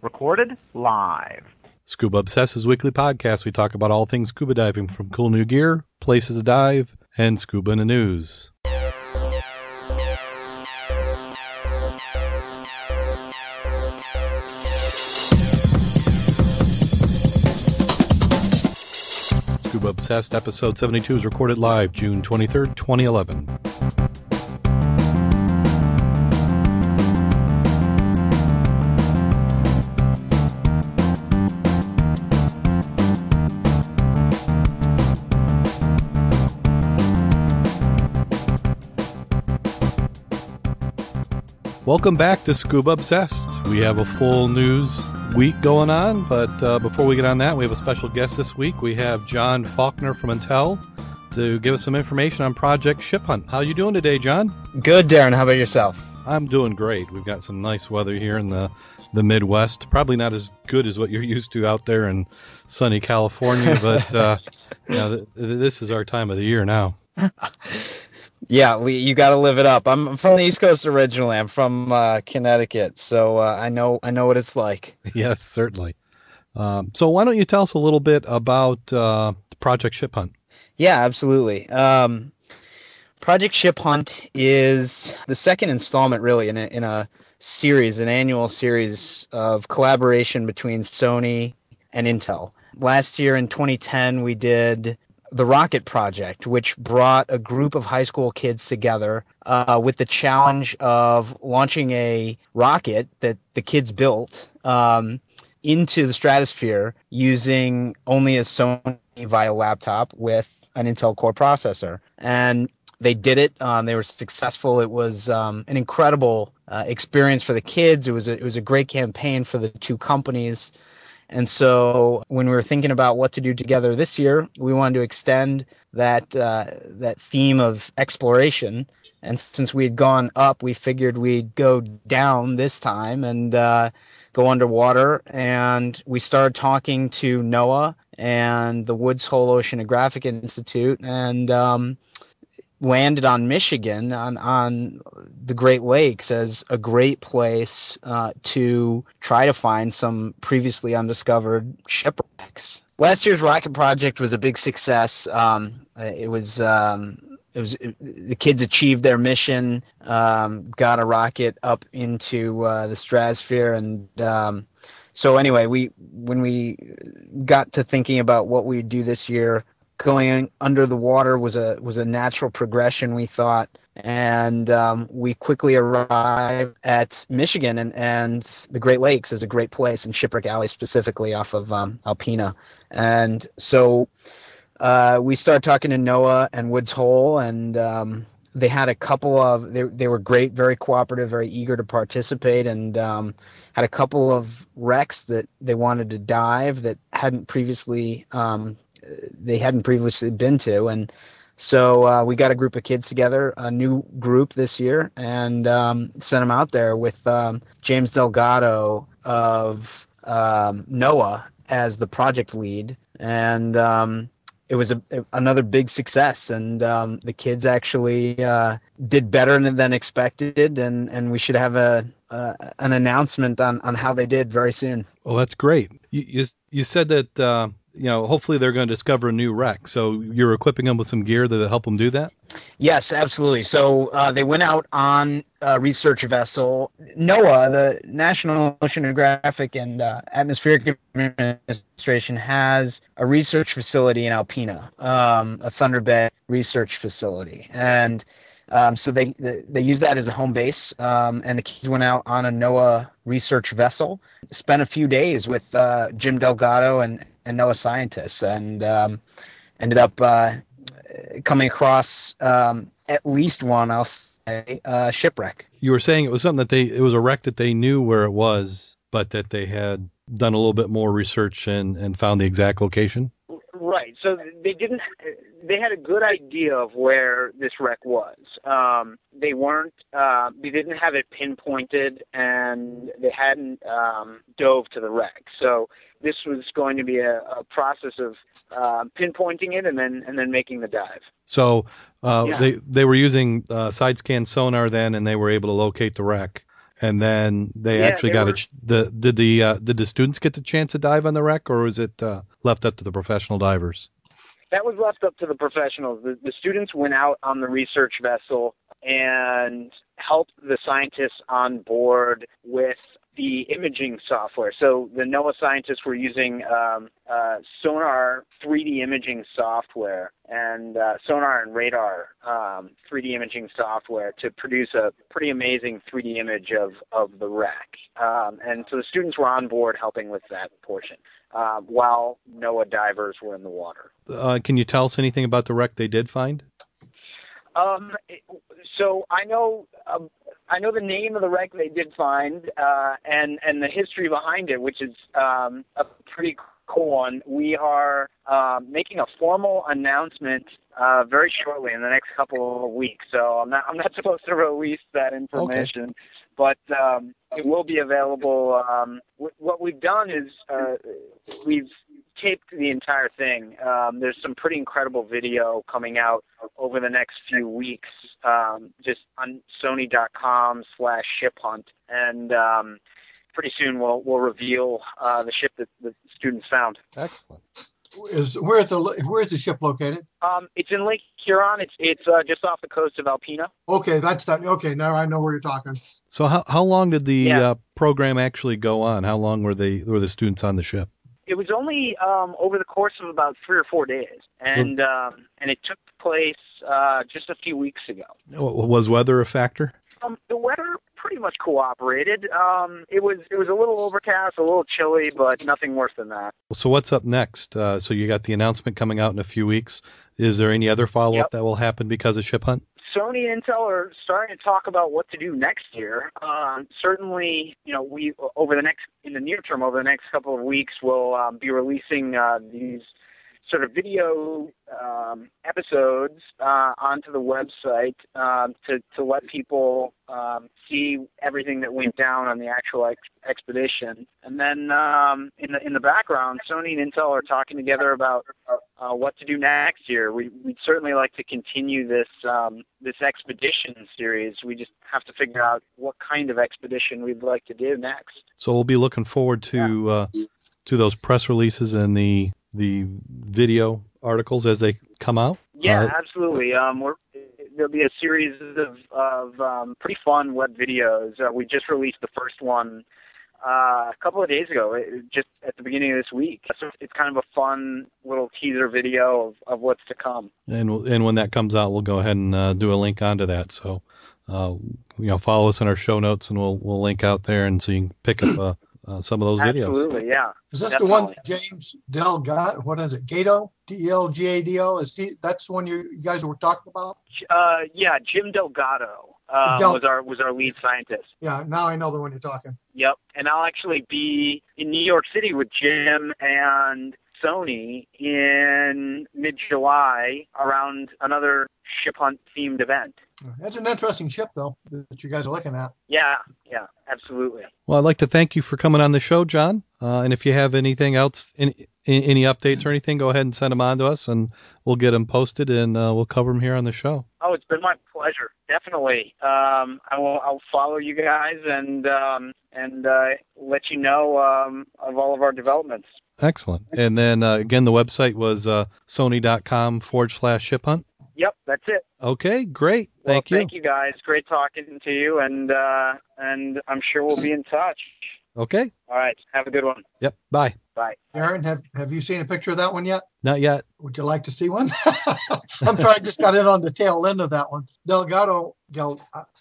Recorded live. Scuba Obsessed's weekly podcast. We talk about all things scuba diving, from cool new gear, places to dive, and scuba in the news. Scuba Obsessed episode 72 is recorded live June 23rd, 2011. Welcome back to Scuba Obsessed. We have a full news week going on, but before we get on that, we have a special guest this week. We have John Faulkner from Intel to give us some information on Project Ship Hunt. How are you doing today, John? Good, Darren. How about yourself? I'm doing great. We've got some nice weather here in the Midwest. Probably not as good as what you're used to out there in sunny California, but you know, this is our time of the year now. Yeah, you got to live it up. I'm from the East Coast originally. I'm from Connecticut, so I know what it's like. Yes, certainly. So why don't you tell us a little bit about Project Ship Hunt? Yeah, absolutely. Project Ship Hunt is the second installment, really, in a series, an annual series of collaboration between Sony and Intel. Last year in 2010, we did the Rocket Project, which brought a group of high school kids together with the challenge of launching a rocket that the kids built into the stratosphere using only a Sony Vaio laptop with an Intel Core processor. And they did it. They were successful. It was an incredible experience for the kids. It was a great campaign for the two companies. And so when we were thinking about what to do together this year, we wanted to extend that theme of exploration. And since we had gone up, we figured we'd go down this time and go underwater. And we started talking to NOAA and the Woods Hole Oceanographic Institute, and landed on Michigan, on the Great Lakes, as a great place to try to find some previously undiscovered shipwrecks. Last year's Rocket Project was a big success. The kids achieved their mission, got a rocket up into the stratosphere, and so anyway, when we got to thinking about what we'd do this year, going under the water was a natural progression, we thought, and we quickly arrived at Michigan and the Great Lakes is a great place, and Shipwreck Alley specifically off of Alpena. And so we started talking to NOAA and Woods Hole, and they had a couple of – they were great, very cooperative, very eager to participate, and had a couple of wrecks that they wanted to dive that hadn't previously been to, and so we got a group of kids together, a new group this year, and sent them out there with James Delgado of NOAA as the project lead, and it was another big success, and the kids actually did better than expected, and we should have an announcement on how they did very soon. Well, that's great. You said that you know, hopefully they're going to discover a new wreck. So you're equipping them with some gear that'll help them do that? Yes, absolutely. So they went out on a research vessel. NOAA, the National Oceanographic and Atmospheric Administration, has a research facility in Alpena, a Thunder Bay research facility. And so they used that as a home base, and the kids went out on a NOAA research vessel, spent a few days with Jim Delgado and NOAA scientists, and ended up coming across at least one, I'll say, shipwreck. You were saying it was something that it was a wreck that they knew where it was, but that they had done a little bit more research and found the exact location? Right. So they had a good idea of where this wreck was. They didn't have it pinpointed, and they hadn't dove to the wreck. So this was going to be a process of pinpointing it and then making the dive. So they were using side scan sonar then, and they were able to locate the wreck. and then they actually got it. Did the students get the chance to dive on the wreck, or was it left up to the professional divers? That was left up to the professionals. The students went out on the research vessel and helped the scientists on board with the imaging software. So the NOAA scientists were using sonar 3D imaging software and sonar and radar 3D imaging software to produce a pretty amazing 3D image of the wreck. And so the students were on board helping with that portion while NOAA divers were in the water. Can you tell us anything about the wreck they did find? So I know the name of the wreck they did find, and the history behind it, which is a pretty cool one. We are making a formal announcement very shortly in the next couple of weeks. So I'm not supposed to release that information. Okay. But it will be available. What we've done is we've taped the entire thing. There's some pretty incredible video coming out over the next few weeks, just on sony.com/shiphunt. And pretty soon we'll reveal the ship that the students found. Excellent. Where is the ship located? It's in Lake Huron. It's just off the coast of Alpena. Okay, okay. Now I know where you're talking. So how long did the program actually go on? How long were the students on the ship? It was only over the course of about 3 or 4 days, and it took place just a few weeks ago. Was weather a factor? The weather pretty much cooperated. It was a little overcast, a little chilly, but nothing worse than that. So what's up next? So you got the announcement coming out in a few weeks. Is there any other follow-up that will happen because of Ship Hunt? Sony and Intel are starting to talk about what to do next year. Certainly, we over the next couple of weeks, we'll be releasing these sort of video episodes onto the website to let people see everything that went down on the actual expedition. And then in the background, Sony and Intel are talking together about what to do next year. We'd certainly like to continue this this expedition series. We just have to figure out what kind of expedition we'd like to do next. So we'll be looking forward to those press releases and the video articles as they come out? Yeah, absolutely. There'll be a series of pretty fun web videos. We just released the first one a couple of days ago, just at the beginning of this week. So it's kind of a fun little teaser video of what's to come. And when that comes out, we'll go ahead and do a link onto that. So, follow us in our show notes, and we'll link out there, and so you can pick up some of those videos. Absolutely, yeah. Is this the one that James Delgado, what is it, Gato? D-E-L-G-A-D-O? That's the one you guys were talking about? Yeah, Jim Delgado was our lead scientist. Yeah, now I know the one you're talking. Yep, and I'll actually be in New York City with Jim and Sony in mid-July around another Ship Hunt themed event. That's an interesting ship, though, that you guys are looking at. Yeah, absolutely. Well, I'd like to thank you for coming on the show, John. And if you have anything else, any updates or anything, go ahead and send them on to us, and we'll get them posted, and we'll cover them here on the show. Oh, it's been my pleasure, definitely. I'll follow you guys and let you know of all of our developments. Excellent. And then, again, the website was sony.com/shiphunt. Yep, that's it. Okay, great. Well, thank you, guys. Great talking to you, and I'm sure we'll be in touch. Okay. All right. Have a good one. Yep. Bye. Bye. Aaron, have you seen a picture of that one yet? Not yet. Would you like to see one? I'm sorry, I just got in on the tail end of that one. Delgado,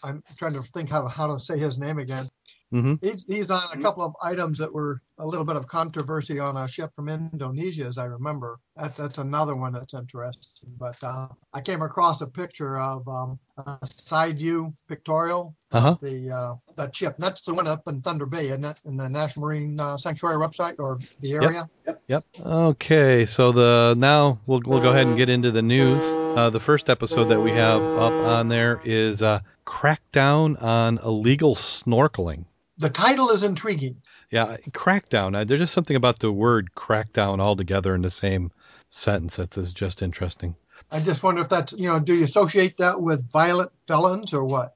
I'm trying to think how to say his name again. Mm-hmm. He's on a couple of items that were a little bit of controversy on a ship from Indonesia, as I remember. That's another one that's interesting. But I came across a picture of a side view pictorial of that ship. And that's the one up in Thunder Bay, isn't it? In the National Marine Sanctuary website or the area. Yep. Okay, so now we'll go ahead and get into the news. The first episode that we have up on there is Crackdown on Illegal Snorkeling. The title is intriguing. Yeah, crackdown. There's just something about the word crackdown all together in the same sentence that is just interesting. I just wonder if that's, do you associate that with violent felons or what?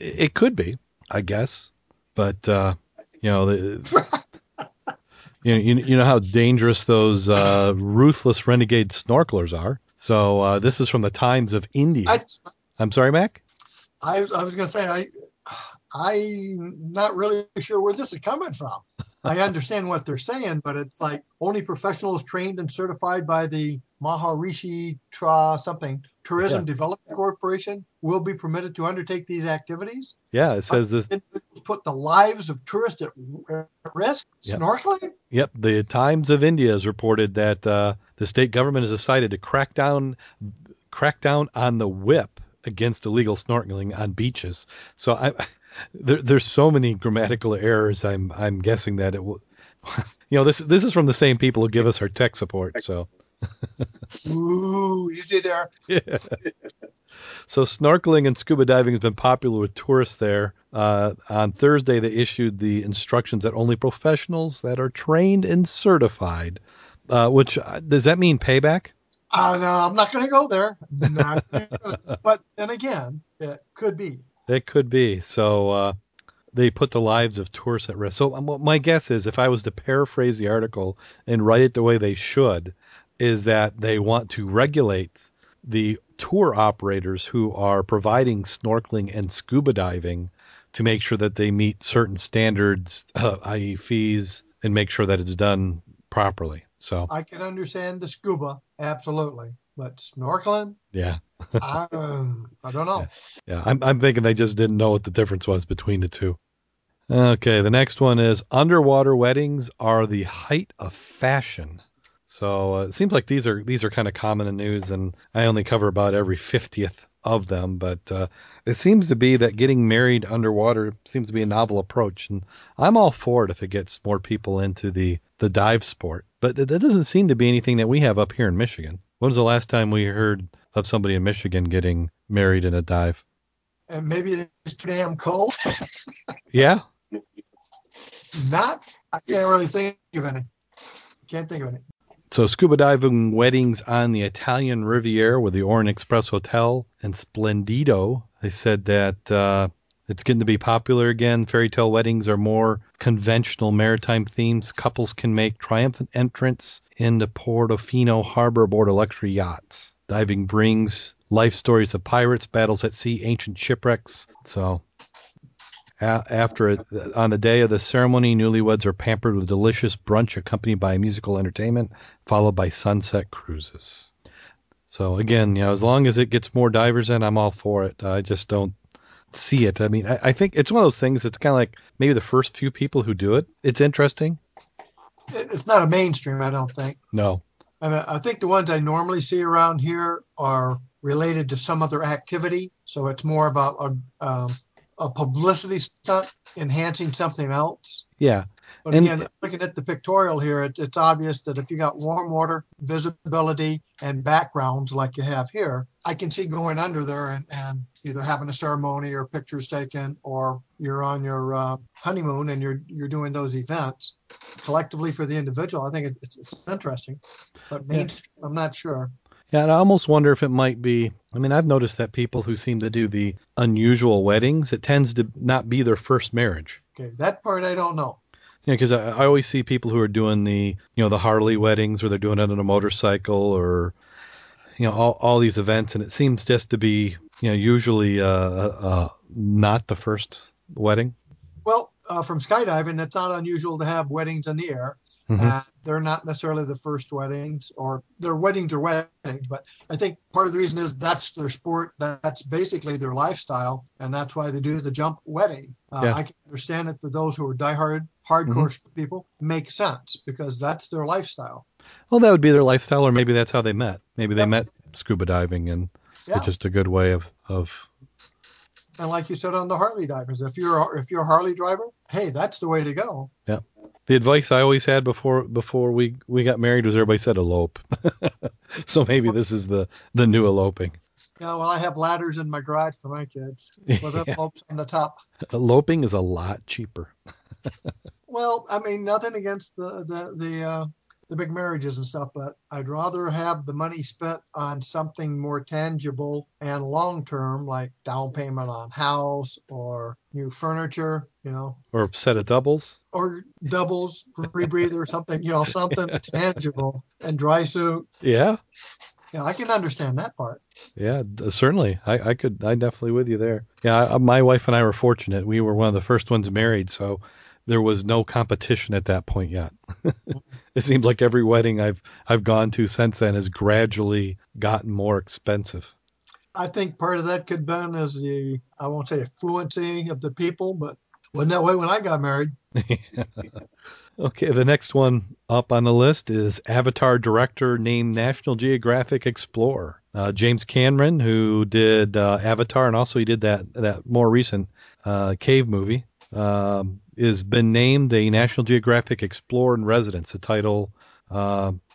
It could be. I guess. But you know, you know how dangerous those ruthless renegade snorkelers are. So this is from the Times of India. I'm sorry, Mac? I was going to say I'm not really sure where this is coming from. I understand what they're saying, but it's like only professionals trained and certified by the Maharishi Tra something Tourism Development Corporation will be permitted to undertake these activities. Yeah, it says this. Put the lives of tourists at risk, snorkeling? Yep, the Times of India has reported that the state government has decided to crack down on the whip against illegal snorkeling on beaches. So there's so many grammatical errors. I'm guessing that it will. You know, this is from the same people who give us our tech support. So. Ooh, easy there. Yeah. So snorkeling and scuba diving has been popular with tourists there. On Thursday, they issued the instructions that only professionals that are trained and certified. Which does that mean payback? No, I'm not going to go there. But then again, it could be. It could be. So they put the lives of tourists at risk. So my guess is, if I was to paraphrase the article and write it the way they should, is that they want to regulate the tour operators who are providing snorkeling and scuba diving to make sure that they meet certain standards, i.e. fees, and make sure that it's done properly. So I can understand the scuba, absolutely. But snorkeling? Yeah. I don't know. Yeah. I'm thinking they just didn't know what the difference was between the two. Okay, the next one is underwater weddings are the height of fashion. So it seems like these are kind of common in news, and I only cover about every 50th of them. But it seems to be that getting married underwater seems to be a novel approach, and I'm all for it if it gets more people into the dive sport. But that doesn't seem to be anything that we have up here in Michigan. When was the last time we heard of somebody in Michigan getting married in a dive? And maybe it's too damn cold. Yeah. I can't really think of any. Can't think of any. So scuba diving weddings on the Italian Riviera with the Orient Express Hotel and Splendido. They said that it's getting to be popular again. Fairy tale weddings are more conventional maritime themes. Couples can make triumphant entrance into Portofino Harbor aboard luxury yachts. Diving brings life stories of pirates, battles at sea, ancient shipwrecks. So on the day of the ceremony, newlyweds are pampered with delicious brunch accompanied by musical entertainment, followed by sunset cruises. So again, you know, as long as it gets more divers in, I'm all for it. I just don't see it. I mean, I think it's one of those things that's kind of like maybe the first few people who do it, it's interesting. It's not a mainstream, I don't think. No. And I think the ones I normally see around here are related to some other activity. So it's more about a publicity stunt enhancing something else. Yeah. But again, looking at the pictorial here, it's obvious that if you got warm water, visibility, and backgrounds like you have here, I can see going under there and either having a ceremony or pictures taken, or you're on your honeymoon and you're doing those events collectively for the individual. I think it's interesting, but mainstream, I'm not sure. Yeah, and I almost wonder if it might be, I mean, I've noticed that people who seem to do the unusual weddings, it tends to not be their first marriage. Okay, that part I don't know. Yeah, because I always see people who are doing the, you know, the Harley weddings where they're doing it on a motorcycle, or, you know, all these events, and it seems just to be, you know, usually not the first wedding. Well, from skydiving, it's not unusual to have weddings in the air. Mm-hmm. They're not necessarily the first weddings, or their weddings are weddings, but I think part of the reason is that's their sport, that's basically their lifestyle, and that's why they do the jump wedding. I can understand it for those who are diehard, hardcore people. Makes sense, because that's their lifestyle. Well, that would be their lifestyle, or maybe that's how they met. Maybe they met scuba diving, and it's just a good way of. And like you said on the Harley divers, if you're a Harley driver, hey, that's the way to go. Yeah. The advice I always had before we got married was everybody said elope. So maybe this is the new eloping. Yeah, well, I have ladders in my garage for my kids with elopes on the top. Eloping is a lot cheaper. Well, I mean, nothing against the the big marriages and stuff, but I'd rather have the money spent on something more tangible and long-term, like down payment on house or new furniture, you know. Or a set of doubles. Or doubles, rebreather, something, you know, something tangible, and dry suit. Yeah. Yeah, I can understand that part. Yeah, certainly. I definitely with you there. Yeah, my wife and I were fortunate. We were one of the first ones married, so there was no competition at that point yet. It seems like every wedding I've gone to since then has gradually gotten more expensive. I think part of that could have been is the, I won't say fluency of the people, but wasn't that way when I got married. Yeah. Okay, the next one up on the list is Avatar director named National Geographic Explorer. James Cameron, who did Avatar, and also he did that more recent cave movie, is been named a National Geographic Explorer in residence. The title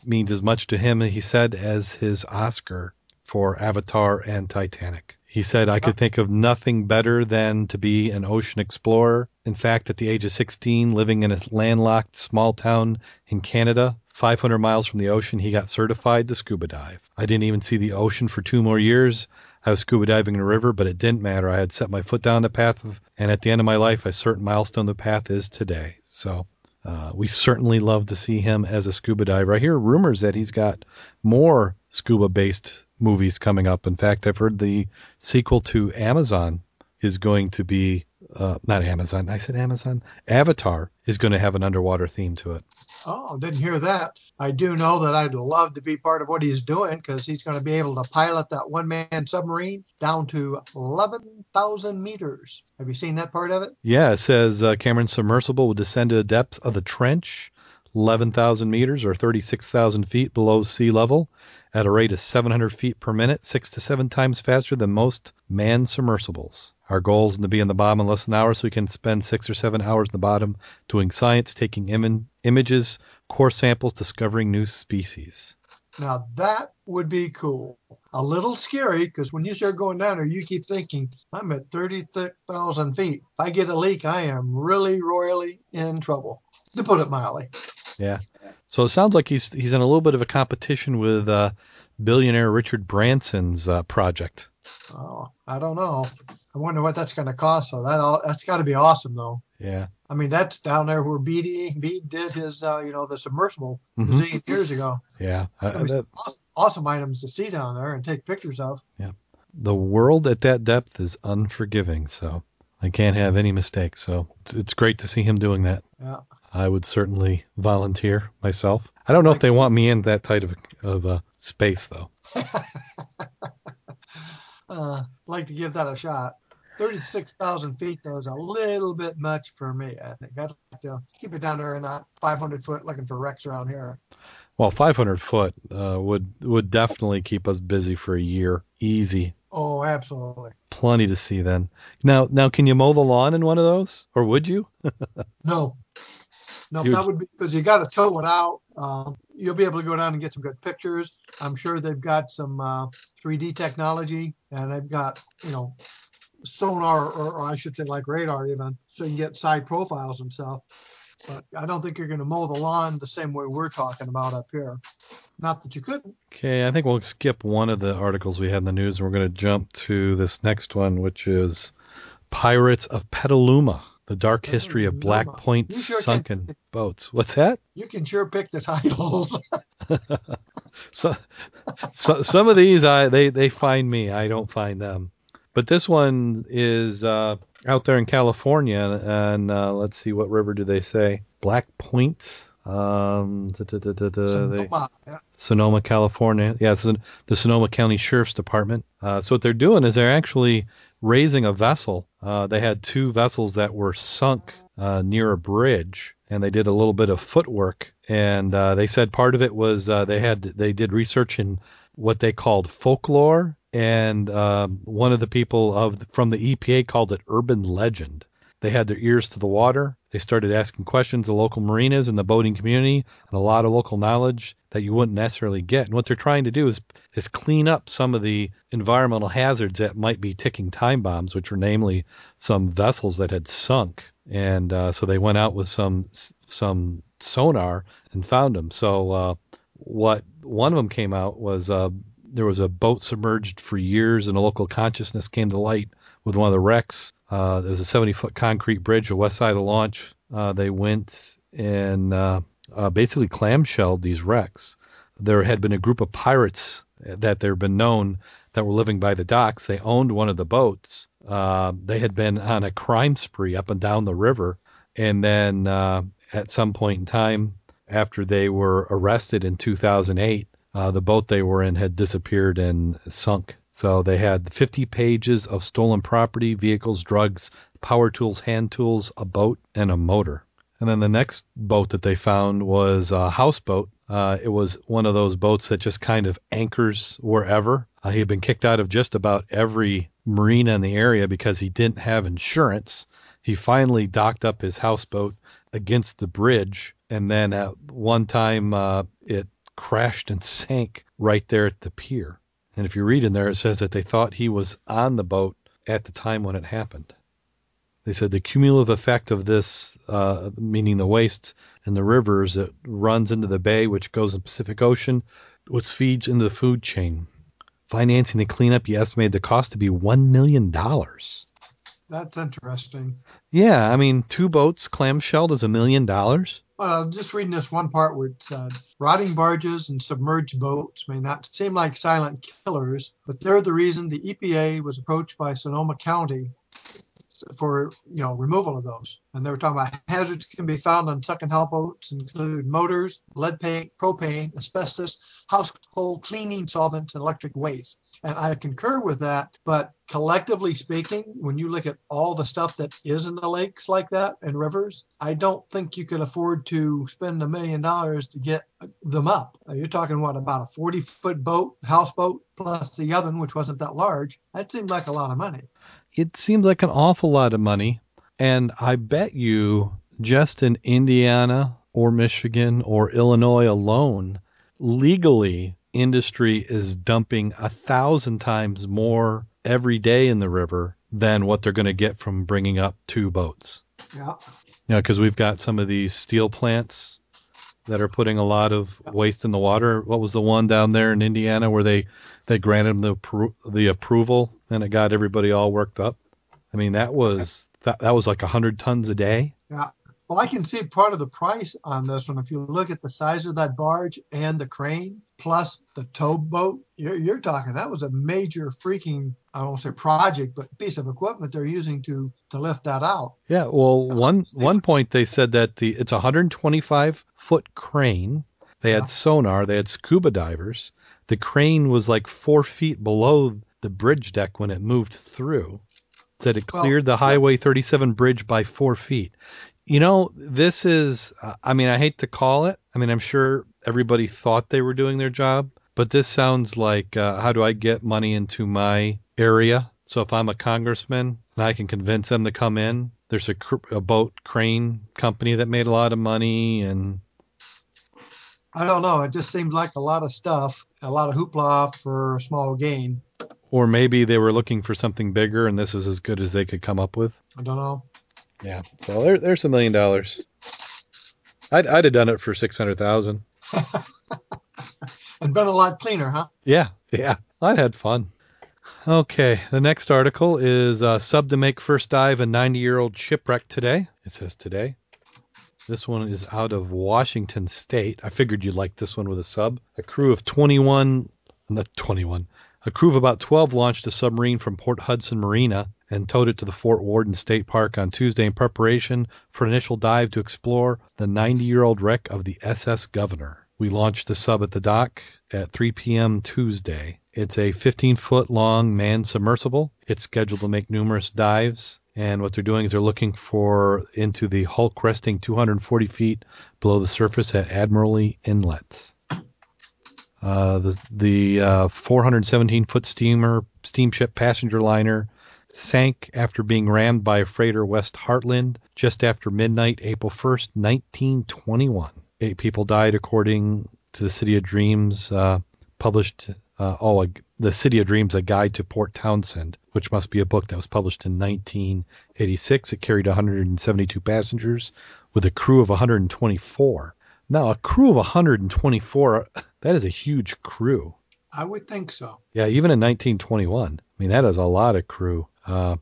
means as much to him, he said, as his Oscar for Avatar and Titanic. He said, I could think of nothing better than to be an ocean explorer. In fact, at the age of 16, living in a landlocked small town in Canada, 500 miles from the ocean, he got certified to scuba dive. I didn't even see the ocean for 2 more years. I was scuba diving in a river, but it didn't matter. I had set my foot down the path, and at the end of my life, a certain milestone the path is today. So we certainly love to see him as a scuba diver. I hear rumors that he's got more scuba-based movies coming up. In fact, I've heard the sequel to Amazon is going to be not Amazon. I said Amazon. Avatar is going to have an underwater theme to it. Oh, didn't hear that. I do know that I'd love to be part of what he's doing, because he's going to be able to pilot that one-man submarine down to 11,000 meters. Have you seen that part of it? Yeah, it says Cameron's submersible will descend to the depths of the trench, 11,000 meters or 36,000 feet below sea level, at a rate of 700 feet per minute, 6 to 7 times faster than most manned submersibles. Our goal is to be on the bottom in less than an hour, so we can spend 6 or 7 hours in the bottom doing science, taking images, core samples, discovering new species. Now that would be cool. A little scary, because when you start going down there, you keep thinking, I'm at 30,000 feet. If I get a leak, I am really, royally in trouble, to put it mildly. Yeah. So it sounds like he's in a little bit of a competition with billionaire Richard Branson's project. Oh, I don't know. I wonder what that's going to cost. So that's got to be awesome, though. Yeah. I mean, that's down there where BD did his, the submersible mm-hmm. years ago. Yeah. Awesome items to see down there and take pictures of. Yeah. The world at that depth is unforgiving, so I can't have any mistakes. So it's great to see him doing that. Yeah. I would certainly volunteer myself. I don't know if they want me in that type of space, though. Like to give that a shot. 36,000 feet, though, is a little bit much for me, I think. I'd like to keep it down there and not 500 foot looking for wrecks around here. Well, 500 foot would definitely keep us busy for a year. Easy. Oh, absolutely. Plenty to see then. Now, can you mow the lawn in one of those? Or would you? No. No, that would be because you got to tow it out. You'll be able to go down and get some good pictures. I'm sure they've got some 3D technology, and they've got, sonar, or I should say like radar even, so you can get side profiles and stuff. But I don't think you're going to mow the lawn the same way we're talking about up here. Not that you couldn't. Okay, I think we'll skip one of the articles we had in the news, and we're going to jump to this next one, which is Pirates of Petaluma. The Dark History of Black Point's Sunken Boats. What's that? You can sure pick the titles. So some of these, they find me. I don't find them. But this one is out there in California. And let's see, what river do they say? Black Point. Sonoma, California. Yeah, it's the Sonoma County Sheriff's Department. So what they're doing is they're actually raising a vessel. They had 2 vessels that were sunk near a bridge, and they did a little bit of footwork. And they said part of it was they did research in what they called folklore, and one of the people from the EPA called it urban legend. They had their ears to the water. They started asking questions of local marinas and the boating community, and a lot of local knowledge that you wouldn't necessarily get. And what they're trying to do is clean up some of the environmental hazards that might be ticking time bombs, which were namely some vessels that had sunk. And so they went out with some sonar and found them. So what one of them came out was there was a boat submerged for years, and a local consciousness came to light with one of the wrecks. There was a 70-foot concrete bridge on the west side of the launch. They went and basically clamshelled these wrecks. There had been a group of pirates that there had been known that were living by the docks. They owned one of the boats. They had been on a crime spree up and down the river. And then at some point in time, after they were arrested in 2008, the boat they were in had disappeared and sunk. So they had 50 pages of stolen property, vehicles, drugs, power tools, hand tools, a boat, and a motor. And then the next boat that they found was a houseboat. It was one of those boats that just kind of anchors wherever. He had been kicked out of just about every marina in the area because he didn't have insurance. He finally docked up his houseboat against the bridge, and then at one time it crashed and sank right there at the pier. And if you read in there, it says that they thought he was on the boat at the time when it happened. They said the cumulative effect of this, meaning the wastes in the rivers, it runs into the bay, which goes in the Pacific Ocean, which feeds into the food chain. Financing the cleanup, he estimated the cost to be $1 million. That's interesting. Yeah, I mean, two boats clamshelled is $1 million. Well, just reading this one part where it said, rotting barges and submerged boats may not seem like silent killers, but they're the reason the EPA was approached by Sonoma County for, you know, removal of those. And they were talking about hazards can be found on second-hand boats include motors, lead paint, propane, asbestos, household cleaning solvents, and electric waste. And I concur with that, but collectively speaking, when you look at all the stuff that is in the lakes like that and rivers, I don't think you could afford to spend $1 million to get them up. You're talking, what, about a 40-foot boat, houseboat, plus the other one, which wasn't that large. That seemed like a lot of money. It seems like an awful lot of money, and I bet you just in Indiana or Michigan or Illinois alone, legally, industry is dumping 1,000 times more every day in the river than what they're going to get from bringing up two boats. Yeah. You know, because we've got some of these steel plants that are putting a lot of waste in the water. What was the one down there in Indiana where they granted them the approval and it got everybody all worked up? I mean, that was like 100 tons a day. Yeah. Well, I can see part of the price on this one. If you look at the size of that barge and the crane plus the tow boat, you're talking that was a major freaking, I won't say project, but piece of equipment they're using to lift that out. Yeah, well, one point they said that it's a 125-foot crane. They had sonar. They had scuba divers. The crane was like 4 feet below the bridge deck when it moved through. It said it cleared the Highway 37 bridge by 4 feet. You know, this is, I mean, I hate to call it. I mean, I'm sure everybody thought they were doing their job, but this sounds like, how do I get money into my area? So if I'm a congressman and I can convince them to come in, there's a boat crane company that made a lot of money. And I don't know. It just seems like a lot of stuff, a lot of hoopla for a small gain. Or maybe they were looking for something bigger and this was as good as they could come up with. I don't know. Yeah, so there's $1 million. I'd have done it for $600,000. And been a lot cleaner, huh? Yeah, I'd had fun. Okay, the next article is sub to make first dive, a 90-year-old shipwreck today. It says today. This one is out of Washington State. I figured you'd like this one with a sub. A crew of about 12 launched a submarine from Port Hudson Marina and towed it to the Fort Warden State Park on Tuesday in preparation for an initial dive to explore the 90-year-old wreck of the SS Governor. We launched the sub at the dock at 3 p.m. Tuesday. It's a 15-foot-long manned submersible. It's scheduled to make numerous dives, and what they're doing is they're looking for into the hulk resting 240 feet below the surface at Admiralty Inlet. The 417-foot steamship passenger liner sank after being rammed by a freighter West Hartland just after midnight, April 1st, 1921. 8 people died, according to the City of Dreams, published the City of Dreams, A Guide to Port Townsend, which must be a book that was published in 1986. It carried 172 passengers with a crew of 124. Now, a crew of 124, that is a huge crew. I would think so. Yeah, even in 1921. I mean, that is a lot of crew. I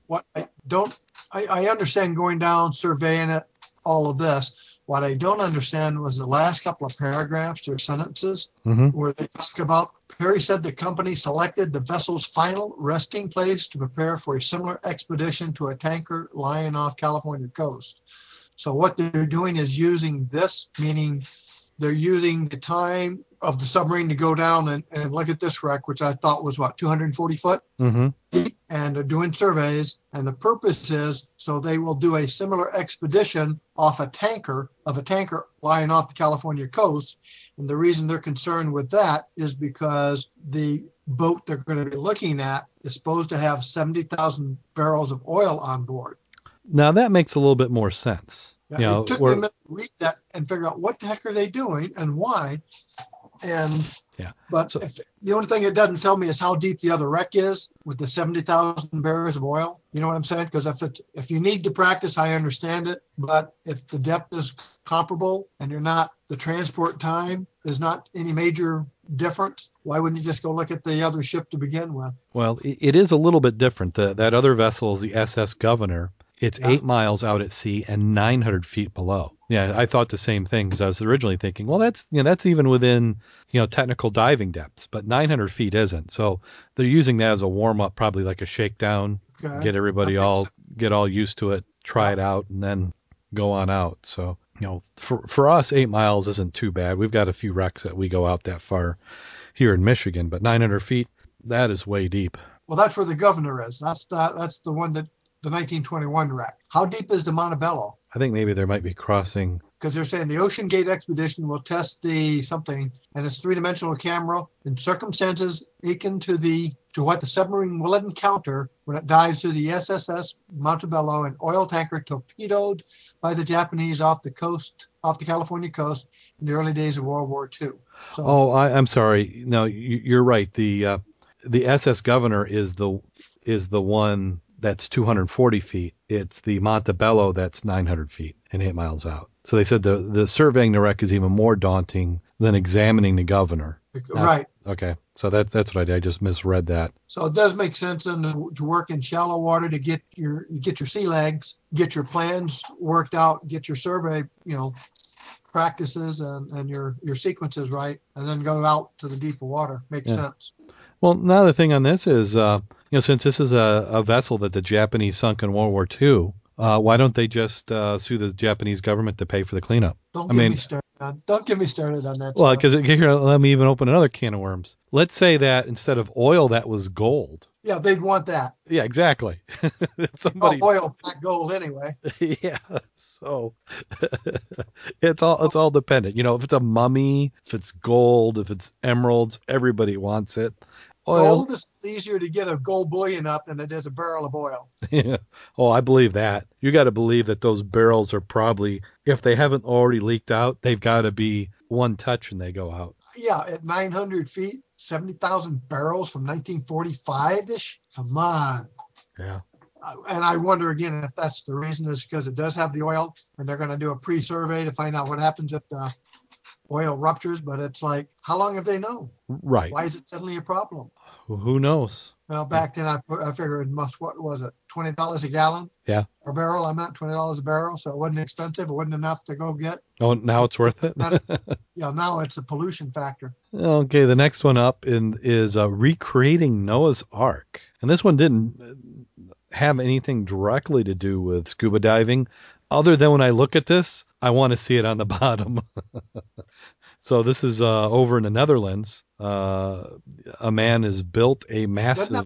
understand going down, surveying it, all of this. What I don't understand was the last couple of paragraphs or sentences where they talk about, Perry said the company selected the vessel's final resting place to prepare for a similar expedition to a tanker lying off California coast. So what they're doing is using this, meaning they're using the time of the submarine to go down and look at this wreck, which I thought was, 240 foot? And they're doing surveys, and the purpose is so they will do a similar expedition off a tanker, of a tanker lying off the California coast. And the reason they're concerned with that is because the boat they're going to be looking at is supposed to have 70,000 barrels of oil on board. Now, that makes a little bit more sense. Yeah, it took me a minute to read that and figure out what the heck are they doing and why. And the only thing it doesn't tell me is how deep the other wreck is with the 70,000 barrels of oil. You know what I'm saying? Because if you need to practice, I understand it. But if the depth is comparable and the transport time is not any major difference, why wouldn't you just go look at the other ship to begin with? Well, it is a little bit different. That other vessel is the SS Governor. It's 8 miles out at sea and 900 feet below. Yeah, I thought the same thing because I was originally thinking, well, that's even within technical diving depths, but 900 feet isn't. So they're using that as a warm up, probably like a shakedown, get everybody all used to it, try it out, and then go on out. So for us, 8 miles isn't too bad. We've got a few wrecks that we go out that far here in Michigan, but 900 feet, that is way deep. Well, that's where the Governor is. That's the one that. The 1921 wreck. How deep is the Montebello? I think maybe there might be crossing. Because they're saying the Ocean Gate expedition will test the something and its three-dimensional camera in circumstances akin to what the submarine will encounter when it dives through the SSS Montebello, an oil tanker torpedoed by the Japanese off the California coast in the early days of World War II. So, I'm sorry. No, you're right. The SS Governor is the one. That's 240 feet. It's the Montebello that's 900 feet and 8 miles out. So they said the surveying the wreck is even more daunting than examining the Governor. Right. Okay. So that's what I did. I just misread that. So it does make sense to work in shallow water to get your sea legs, get your plans worked out, get your survey, practices and your sequences right, and then go out to the deeper water. Makes sense. Well, now the thing on this is, since this is a vessel that the Japanese sunk in World War II, why don't they just sue the Japanese government to pay for the cleanup? Don't get me started on that. Well, because here, let me even open another can of worms. Let's say that instead of oil, that was gold. Yeah, they'd want that. Yeah, exactly. Somebody oil, not gold, anyway. Yeah, so it's all dependent. If it's a mummy, if it's gold, if it's emeralds, everybody wants it. Oil. Gold is easier to get a gold bullion up than it is a barrel of oil. Yeah. Oh, I believe that. You got to believe that those barrels are probably, if they haven't already leaked out, they've got to be one touch and they go out. Yeah, at 900 feet, 70,000 barrels from 1945-ish. Come on. Yeah. And I wonder, again, if that's the reason is because it does have the oil, and they're going to do a pre-survey to find out what happens if the oil ruptures, but it's like, how long have they known? Right. Why is it suddenly a problem? Who knows? Well, back then I figured what was it, $20 a gallon? Yeah. A barrel, I meant $20 a barrel, so it wasn't expensive. It wasn't enough to go get. Oh, now it's worth it? Now it's a pollution factor. Okay, the next one up is recreating Noah's Ark. And this one didn't have anything directly to do with scuba diving, other than when I look at this, I want to see it on the bottom. So this is over in the Netherlands. A man has built a massive...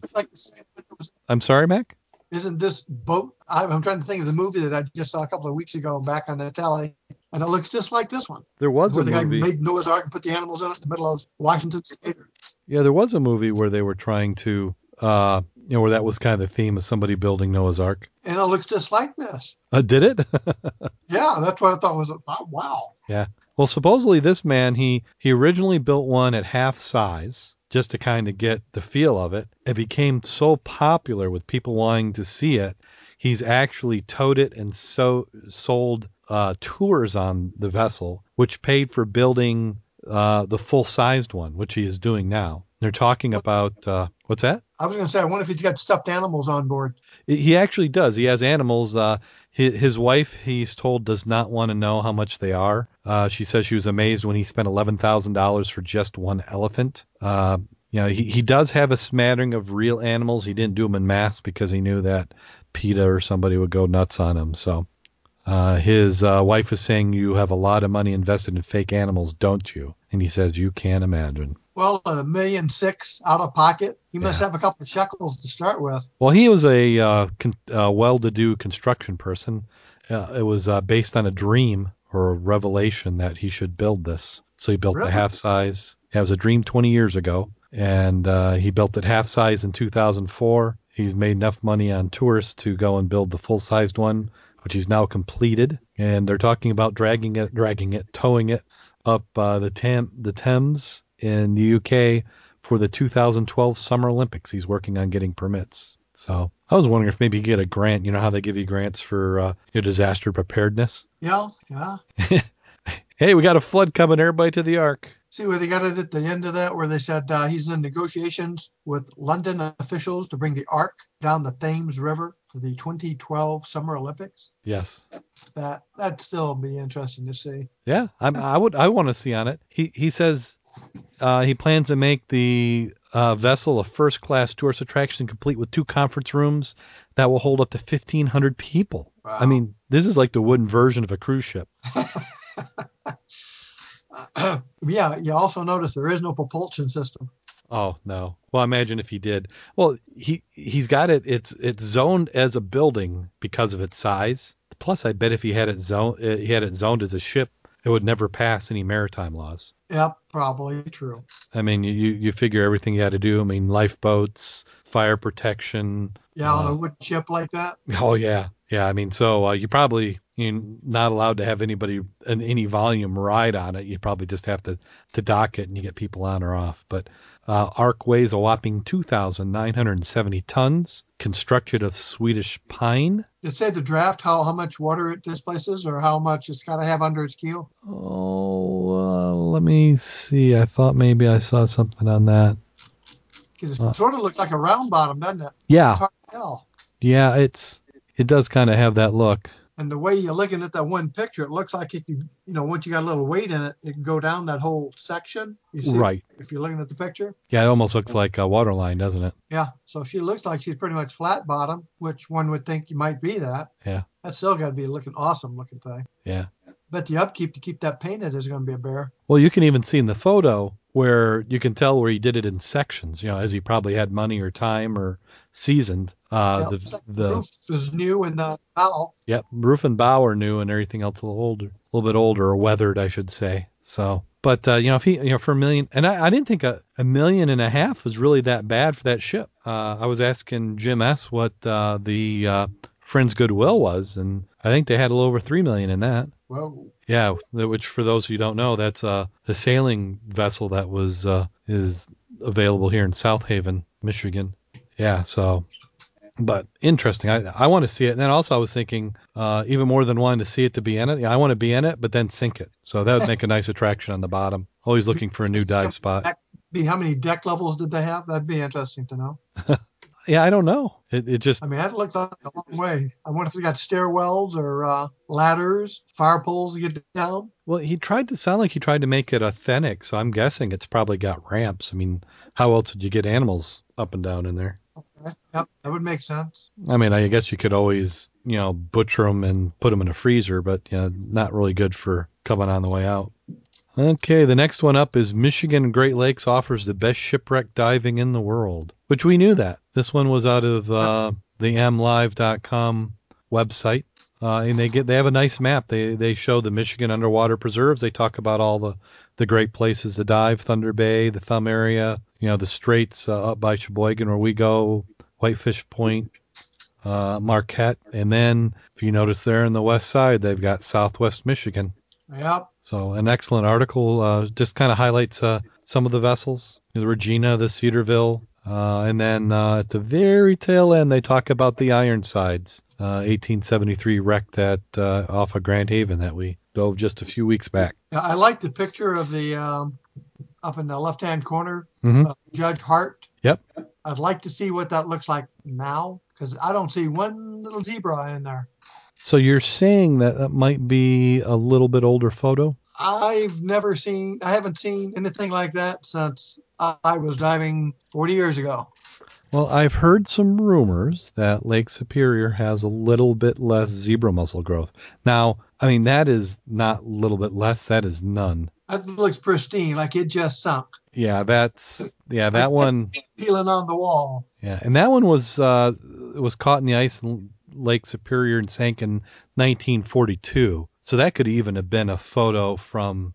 I'm sorry, Mac? Isn't this boat... I'm trying to think of the movie that I just saw a couple of weeks ago back on the telly, and it looks just like this one. There was a movie. Where the guy made Noah's Ark and put the animals in it in the middle of Washington State. Yeah, there was a movie where they were trying to... where that was kind of the theme of somebody building Noah's Ark. And it looks just like this. Did it? Yeah, that's what I thought was, wow. Yeah. Well, supposedly this man, he originally built one at half size, just to kind of get the feel of it. It became so popular with people wanting to see it, he's actually towed it and sold tours on the vessel, which paid for building the full-sized one, which he is doing now. They're talking about what's that? I was going to say, I wonder if he's got stuffed animals on board. He actually does. He has animals. His wife, he's told, does not want to know how much they are. She says she was amazed when he spent $11,000 for just one elephant. He does have a smattering of real animals. He didn't do them in mass because he knew that PETA or somebody would go nuts on him. So his wife is saying, you have a lot of money invested in fake animals, don't you? And he says, you can't imagine. Well, $1.6 million out of pocket. He must have a couple of shekels to start with. Well, he was a well-to-do construction person. It was based on a dream or a revelation that he should build this. So he built the half size. It was a dream 20 years ago, and he built it half size in 2004. He's made enough money on tourists to go and build the full-sized one, which he's now completed. And they're talking about towing it up the Thames in the UK for the 2012 Summer Olympics. He's working on getting permits. So I was wondering if maybe you get a grant. You know how they give you grants for your disaster preparedness? Yeah. Hey, we got a flood coming. Everybody to the Ark. See where they got it at the end of that, where they said he's in negotiations with London officials to bring the Ark down the Thames River for the 2012 Summer Olympics. Yes. That'd still be interesting to see. Yeah, I want to see on it. He says... he plans to make the vessel a first-class tourist attraction, complete with 2 conference rooms that will hold up to 1,500 people. Wow. I mean, this is like the wooden version of a cruise ship. Yeah, you also notice there is no propulsion system. Oh, no. Well, imagine if he did. Well, he's got it. It's zoned as a building because of its size. Plus, I bet if he had it zoned as a ship, it would never pass any maritime laws. Yeah, probably true. I mean, you figure everything you had to do. I mean, lifeboats, fire protection. Yeah, on a wood ship like that. Oh, yeah. Yeah, I mean, so you're not allowed to have anybody in any volume ride on it. You probably just have to dock it and you get people on or off. But Ark weighs a whopping 2,970 tons, constructed of Swedish pine. Did it say the draft, how much water it displaces or how much it's got to have under its keel? Oh, let me see. I thought maybe I saw something on that. Because it sort of looks like a round bottom, doesn't it? Yeah. It's hard to tell. Yeah, it does kind of have that look. And the way you're looking at that one picture, it looks like it can, once you got a little weight in it, it can go down that whole section. You see, right. If you're looking at the picture. Yeah, it almost looks like a water line, doesn't it? Yeah. So she looks like she's pretty much flat bottom, which one would think you might be that. Yeah. That's still got to be looking awesome looking thing. Yeah. But the upkeep to keep that painted is going to be a bear. Well, you can even see in the photo where you can tell where he did it in sections, as he probably had money or time or seasoned. The roof is new and the bow. Yep, roof and bow are new and everything else a little bit older or weathered, I should say. So, but if he, for $1 million, and I didn't think $1.5 million was really that bad for that ship. I was asking Jim S. what the Friends Goodwill was, and I think they had a little over $3 million in that. Whoa. Yeah, which for those who don't know, that's a sailing vessel that is available here in South Haven, Michigan. Yeah, so, but interesting. I want to see it. And then also I was thinking, even more than wanting to see it to be in it, I want to be in it, but then sink it. So that would make a nice attraction on the bottom. Always looking for a new dive spot. How many deck levels did they have? That'd be interesting to know. Yeah, I don't know. It just... I mean, that looked like a long way. I wonder if they got stairwells or ladders, fire poles to get down. Well, he tried to make it authentic, so I'm guessing it's probably got ramps. I mean, how else would you get animals up and down in there? Okay. Yep, that would make sense. I mean, I guess you could always, butcher them and put them in a freezer, but not really good for coming on the way out. Okay, the next one up is Michigan Great Lakes offers the best shipwreck diving in the world, which we knew that. This one was out of the mlive.com website, and they have a nice map. They show the Michigan underwater preserves. They talk about all the great places to dive, Thunder Bay, the Thumb area, the straits up by Sheboygan where we go, Whitefish Point, Marquette. And then if you notice there on the west side, they've got Southwest Michigan. Yep. So an excellent article just kind of highlights some of the vessels, the Regina, the Cedarville. And then at the very tail end, they talk about the Ironsides, 1873 wreck that off of Grand Haven that we dove just a few weeks back. I like the picture of the up in the left-hand corner, Judge Hart. Yep. I'd like to see what that looks like now because I don't see one little zebra in there. So you're saying that that might be a little bit older photo? I haven't seen anything like that since I was diving 40 years ago. Well, I've heard some rumors that Lake Superior has a little bit less zebra mussel growth. Now, I mean, that is not a little bit less. That is none. That looks pristine, like it just sunk. Yeah, that one. Peeling on the wall. Yeah, and that one was caught in the ice in Lake Superior and sank in 1942. So that could even have been a photo from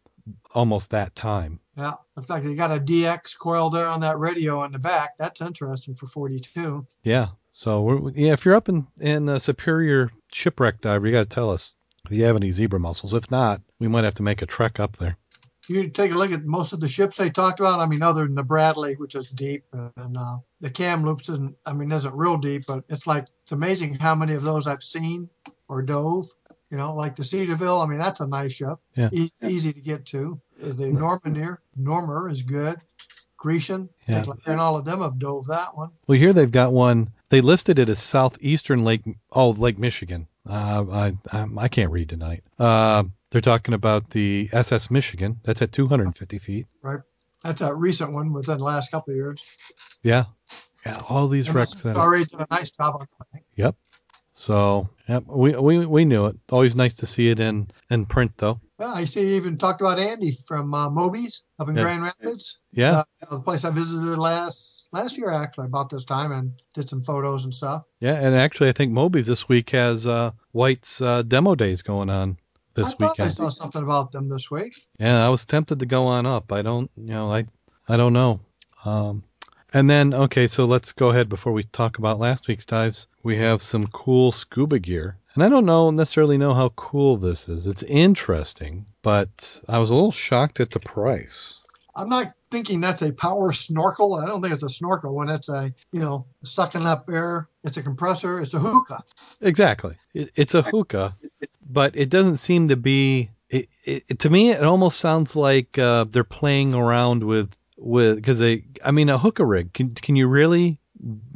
almost that time. Yeah, looks like they got a DX coil there on that radio in the back. That's interesting for 42. Yeah, so if you're up in a Superior shipwreck diver, you got to tell us if you have any zebra mussels. If not, we might have to make a trek up there. You take a look at most of the ships they talked about. I mean, other than the Bradley, which is deep, and the Kamloops isn't real deep, but it's amazing how many of those I've seen or dove. You know, like the Cedarville, I mean, that's a nice ship. Yeah. Easy to get to. The Normer is good. Grecian, yeah. And all of them have dove that one. Well, here they've got one. They listed it as southeastern Lake Michigan. I can't read tonight. They're talking about the SS Michigan. That's at 250 feet. Right. That's a recent one within the last couple of years. Yeah. Yeah, all these wrecks. Already did a nice job on it. Yep. So yeah, we knew it. Always nice to see it in print, though. Well, I see you even talked about Andy from Moby's up in Grand Rapids. Yeah. The place I visited last year, actually, about this time, and did some photos and stuff. Yeah, and actually I think Moby's this week has White's demo days going on this weekend. I saw something about them this week. Yeah, I was tempted to go on up. I don't know. And then, okay, so let's go ahead before we talk about last week's dives. We have some cool scuba gear. And I don't necessarily know how cool this is. It's interesting, but I was a little shocked at the price. I'm not thinking that's a power snorkel. I don't think it's a snorkel when it's sucking up air. It's a compressor. It's a hookah. Exactly. It's a hookah, but it doesn't seem to be... to me, it almost sounds like they're playing around with because a hookah rig. Can you really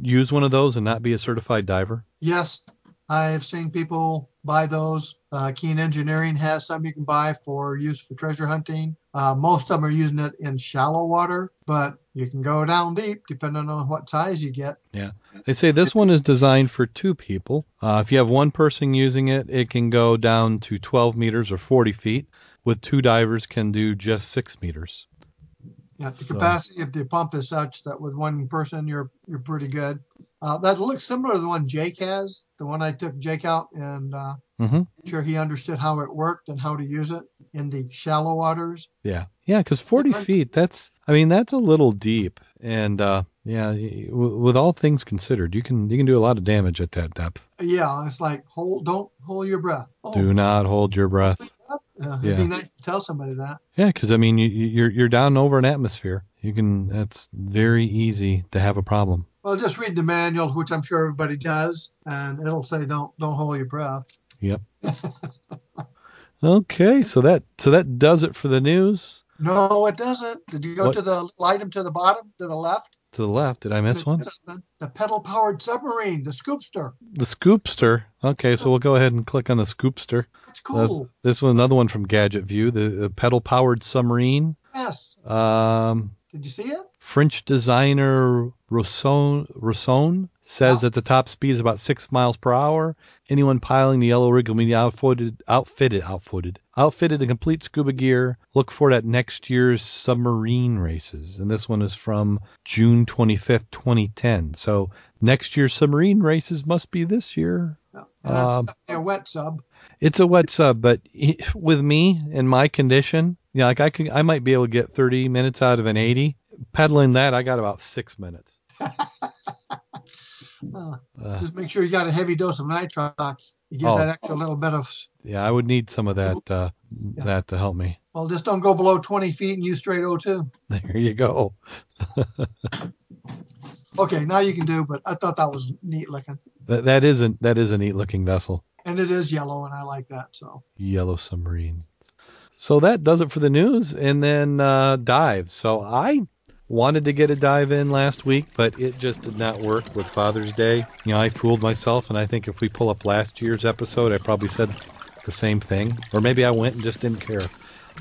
use one of those and not be a certified diver? Yes, I have seen people buy those. Keen Engineering has some you can buy for use for treasure hunting. Most of them are using it in shallow water, but you can go down deep depending on what size you get. Yeah, they say this one is designed for two people. If you have one person using it, it can go down to 12 meters or 40 feet. With two divers, can do just 6 meters. Yeah, the capacity of the pump is such that with one person, you're pretty good. That looks similar to the one Jake has, the one I took Jake out, and sure he understood how it worked and how to use it in the shallow waters. Yeah, because 40 feet, that's a little deep. And with all things considered, you can do a lot of damage at that depth. Yeah, it's like, don't hold your breath. Do not hold your breath. It'd be nice to tell somebody that. Yeah, because you're down over an atmosphere. That's very easy to have a problem. Well, just read the manual, which I'm sure everybody does, and it'll say don't hold your breath. Yep. Okay, so that does it for the news. No, it doesn't. Did you go to the item to the bottom to the left? To the left. Did I miss one? The pedal-powered submarine, the Scoopster. The Scoopster. Okay, so we'll go ahead and click on the Scoopster. That's cool. This one, another one from Gadget View, the pedal-powered submarine. Yes. Did you see it? French designer Rosson says that the top speed is about 6 miles per hour. Anyone piloting the yellow rig will be outfitted in complete scuba gear. Look for it at next year's submarine races. And this one is from June 25th, 2010. So next year's submarine races must be this year. Yeah, that's a wet sub. It's a wet sub, but with me and my condition, I might be able to get 30 minutes out of an 80. Pedaling that, I got about 6 minutes. Just make sure you got a heavy dose of nitrox. You get that extra little bit of... Yeah, I would need some of that that to help me. Well, just don't go below 20 feet and use straight O2. There you go. Okay, now you can do, but I thought that was neat looking. That is a neat looking vessel. And it is yellow, and I like that. So yellow submarines. So that does it for the news, and then dives. So I wanted to get a dive in last week, but it just did not work with Father's Day. You know, I fooled myself, and I think if we pull up last year's episode, I probably said the same thing. Or maybe I went and just didn't care.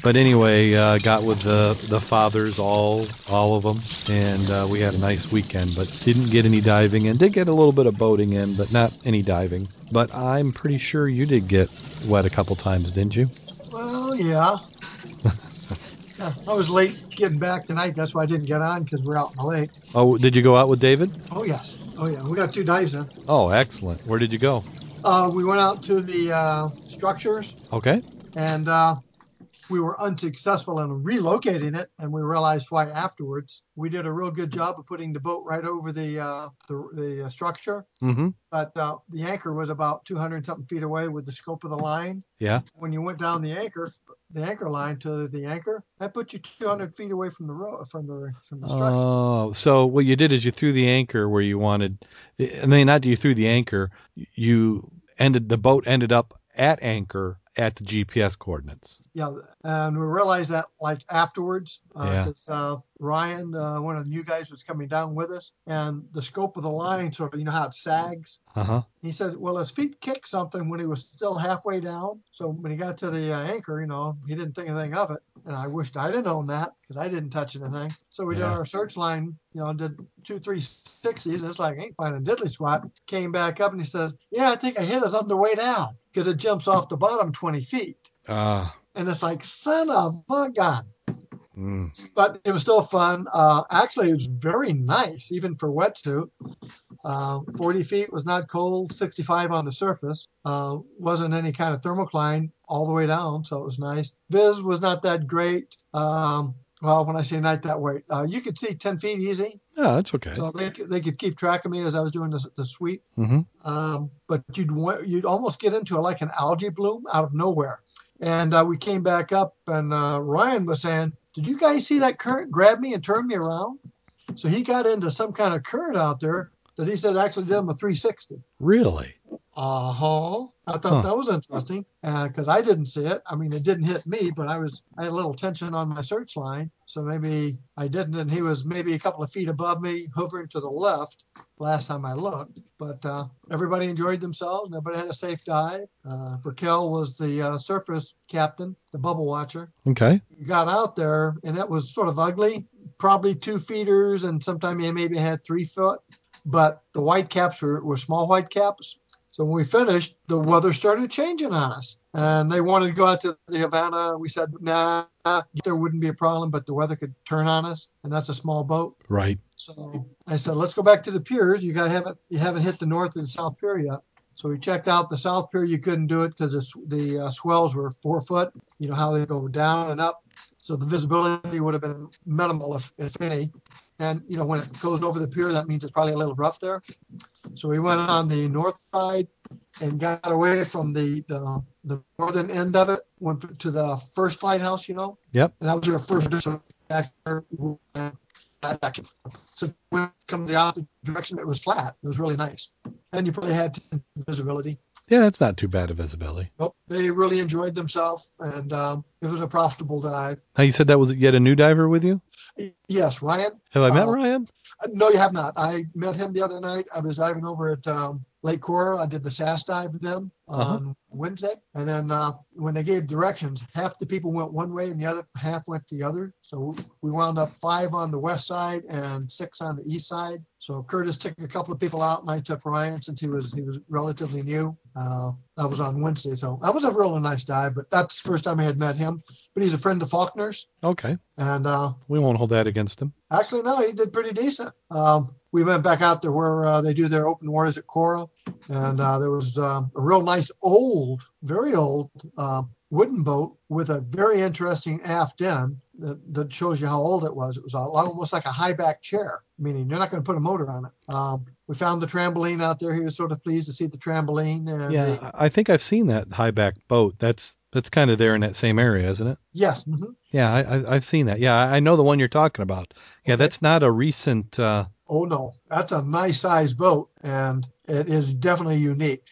But anyway, got with the fathers, all of them, and we had a nice weekend, but didn't get any diving in. Did get a little bit of boating in, but not any diving. But I'm pretty sure you did get wet a couple times, didn't you? Well, yeah. I was late getting back tonight. That's why I didn't get on, because we're out in the lake. Oh, did you go out with David? Oh, yes. Oh, yeah. We got two dives in. Oh, excellent. Where did you go? We went out to the structures. Okay. And... we were unsuccessful in relocating it, and we realized why afterwards. We did a real good job of putting the boat right over the structure, but the anchor was about 200-something feet away with the scope of the line. Yeah. When you went down the anchor line to the anchor, that put you 200 feet away from the structure. Oh, so what you did is you threw the anchor where you wanted. I mean, not you threw the anchor. You ended up at anchor at the GPS coordinates. Yeah, and we realized that like afterwards, because Ryan, one of the new guys, was coming down with us, and the scope of the line sort of, you know how it sags? Uh-huh. He said, well, his feet kicked something when he was still halfway down, so when he got to the anchor, you know, he didn't think anything of it, and I wished I'd have known that, because I didn't touch anything. So we did our search line, you know, did 2, 3, 60s, and it's like, I ain't finding diddly squat. Came back up, and he says, yeah, I think I hit it on the way down, because it jumps off the bottom 20 feet. And it's like, son of a gun. Mm. But it was still fun. Actually, it was very nice, even for wetsuit. 40 feet was not cold, 65 on the surface. Wasn't any kind of thermocline all the way down, so it was nice. Viz was not that great. Well, when I say night that way, you could see 10 feet easy. Yeah, that's okay. So they could keep track of me as I was doing the sweep. Mm-hmm. But you'd almost get into like an algae bloom out of nowhere. And we came back up, and Ryan was saying, did you guys see that current grab me and turn me around? So he got into some kind of current out there that he said actually did him a 360. Really? Uh-huh. I thought that was interesting because I didn't see it. I mean, it didn't hit me, but I had a little tension on my search line. So maybe I didn't, and he was maybe a couple of feet above me, hovering to the left last time I looked. But everybody enjoyed themselves. Nobody had a safe dive. Raquel was the surface captain, the bubble watcher. Okay. We got out there, and it was sort of ugly, probably 2 feeters, and sometimes they maybe had 3 foot. But the white caps were small white caps. So when we finished, the weather started changing on us. And they wanted to go out to the Havana. We said, nah, there wouldn't be a problem, but the weather could turn on us. And that's a small boat. Right. So I said, let's go back to the piers. You haven't hit the north and south pier yet. So we checked out the south pier. You couldn't do it because the swells were 4 foot. You know how they go down and up. So the visibility would have been minimal, if any. And, you know, when it goes over the pier, that means it's probably a little rough there. So we went on the north side and got away from the northern end of it, went to the first lighthouse, you know. Yep. And that was our first direction. So when it comes the opposite direction, it was flat. It was really nice. And you probably had visibility. Yeah, that's not too bad of visibility. Nope. They really enjoyed themselves, and it was a profitable dive. Now, you said that was yet a new diver with you? Yes, Ryan. Have I met Ryan? No, you have not. I met him the other night. I was diving over at Lake Cora. I did the SAS dive with them on Wednesday. And then when they gave directions, half the people went one way and the other half went the other. So we wound up 5 on the west side and 6 on the east side. So Curtis took a couple of people out, and I took Ryan since he was relatively new. That was on Wednesday. So that was a really nice dive, but that's the first time I had met him. But he's a friend of Faulkner's. Okay. And we won't hold that against him. Actually, no, he did pretty decent. We went back out to where they do their open waters at Cora, and there was a real nice old, very old wooden boat with a very interesting aft end that shows you how old it was. It was almost like a high back chair, meaning you're not going to put a motor on it. We found the trampoline out there. He was sort of pleased to see the trampoline. And I think I've seen that high back boat. That's That's kind of there in that same area, isn't it? Yes. Mm-hmm. Yeah, I've seen that. Yeah, I know the one you're talking about. Yeah, okay. That's not a recent... Oh, no. That's a nice-sized boat, and it is definitely unique.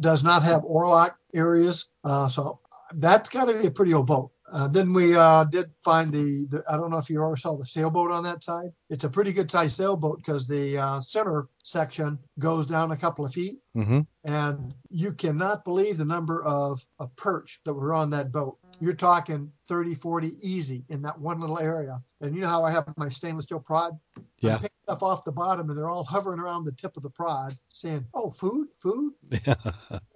Does not have oarlock areas, so that's got to be a pretty old boat. Then we did find the I don't know if you ever saw the sailboat on that side. It's a pretty good-sized sailboat because the center section goes down a couple of feet, mm-hmm. and you cannot believe the number of perch that were on that boat. You're talking 30, 40 easy in that one little area. And you know how I have my stainless steel prod? Yeah. I pick stuff off the bottom, and they're all hovering around the tip of the prod saying, oh, food? Yeah.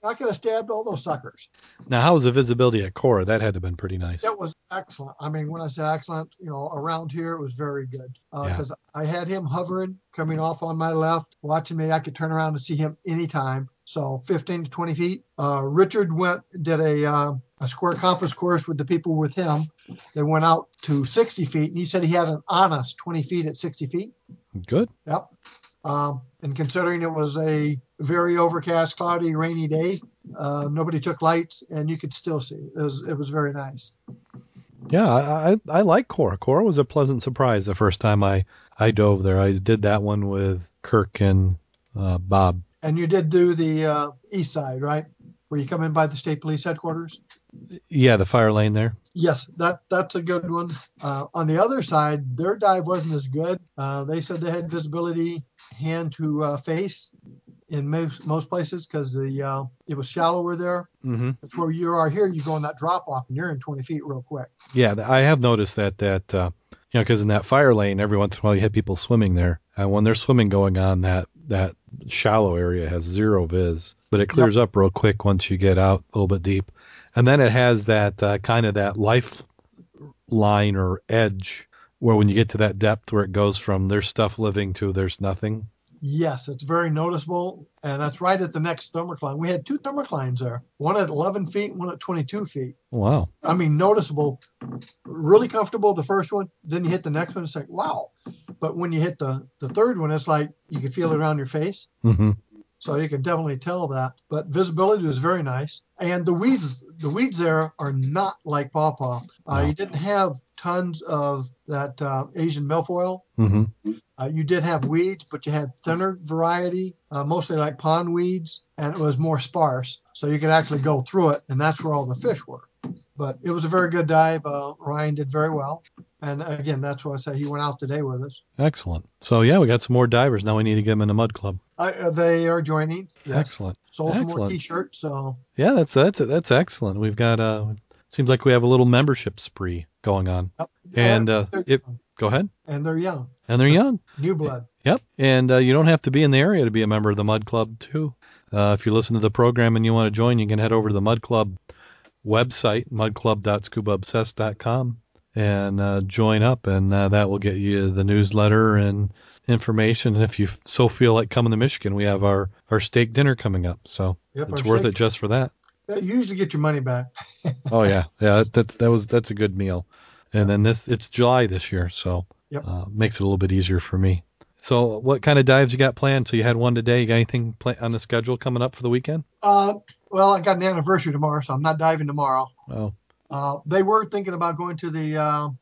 I could have stabbed all those suckers. Now, how was the visibility at Cora? That had to have been pretty nice. That was excellent. I mean, when I say excellent, you know, around here, it was very good. Because I had him hovering, coming off on my left, watching me. I could turn around and see him anytime. So 15 to 20 feet. Richard did a square compass course with the people with him. They went out to 60 feet, and he said he had an honest 20 feet at 60 feet. Good. Yep. And considering it was a very overcast, cloudy, rainy day, nobody took lights, and you could still see. It was very nice. Yeah, I like Cora. Cora was a pleasant surprise the first time I dove there. I did that one with Kirk and Bob. And you did do the east side, right? Were you coming by the state police headquarters? Yeah, the fire lane there. Yes, that's a good one. On the other side, their dive wasn't as good. They said they had visibility hand to face in most places because it was shallower there. Mm-hmm. That's where you are here. You go on that drop off and you're in 20 feet real quick. Yeah, I have noticed that you know, because in that fire lane, every once in a while you had people swimming there. And when there's swimming going on, that shallow area has zero vis, but it clears up real quick once you get out a little bit deep. And then it has that kind of that life line or edge where when you get to that depth where it goes from there's stuff living to there's nothing. Yes, it's very noticeable. And that's right at the next thermocline. We had two thermoclines there, one at 11 feet, one at 22 feet. Wow. I mean, noticeable, really comfortable, the first one. Then you hit the next one, it's like, wow. But when you hit the third one, it's like you can feel it around your face. Mm-hmm. So you can definitely tell that. But visibility was very nice. And the weeds there are not like pawpaw. Wow. You didn't have tons of that Asian milfoil. Mm-hmm. You did have weeds, but you had thinner variety, mostly like pond weeds, and it was more sparse. So you could actually go through it, and that's where all the fish were. But it was a very good dive. Ryan did very well. And, again, that's why I say he went out today with us. Excellent. So, yeah, we got some more divers. Now we need to get them in the Mud Club. They are joining. Yes. Excellent. Sold some more T-shirts. So. Yeah, that's excellent. We've got seems like we have a little membership spree going on. Yep. And go ahead. And they're young. New blood. Yep. And you don't have to be in the area to be a member of the Mud Club, too. If you listen to the program and you want to join, you can head over to the Mud Club website, mudclub.scubaobsessed.com. and join up, and that will get you the newsletter and information. And if you so feel like coming to Michigan, we have our steak dinner coming up, so it's worth it just for that. You usually get your money back. Oh yeah, that's a good meal. And then it's July this year, so makes it a little bit easier for me. So what kind of dives you got planned? So you had one today. You got anything on the schedule coming up for the weekend? Well, I got an anniversary tomorrow, so I'm not diving tomorrow. Oh. They were thinking about going to the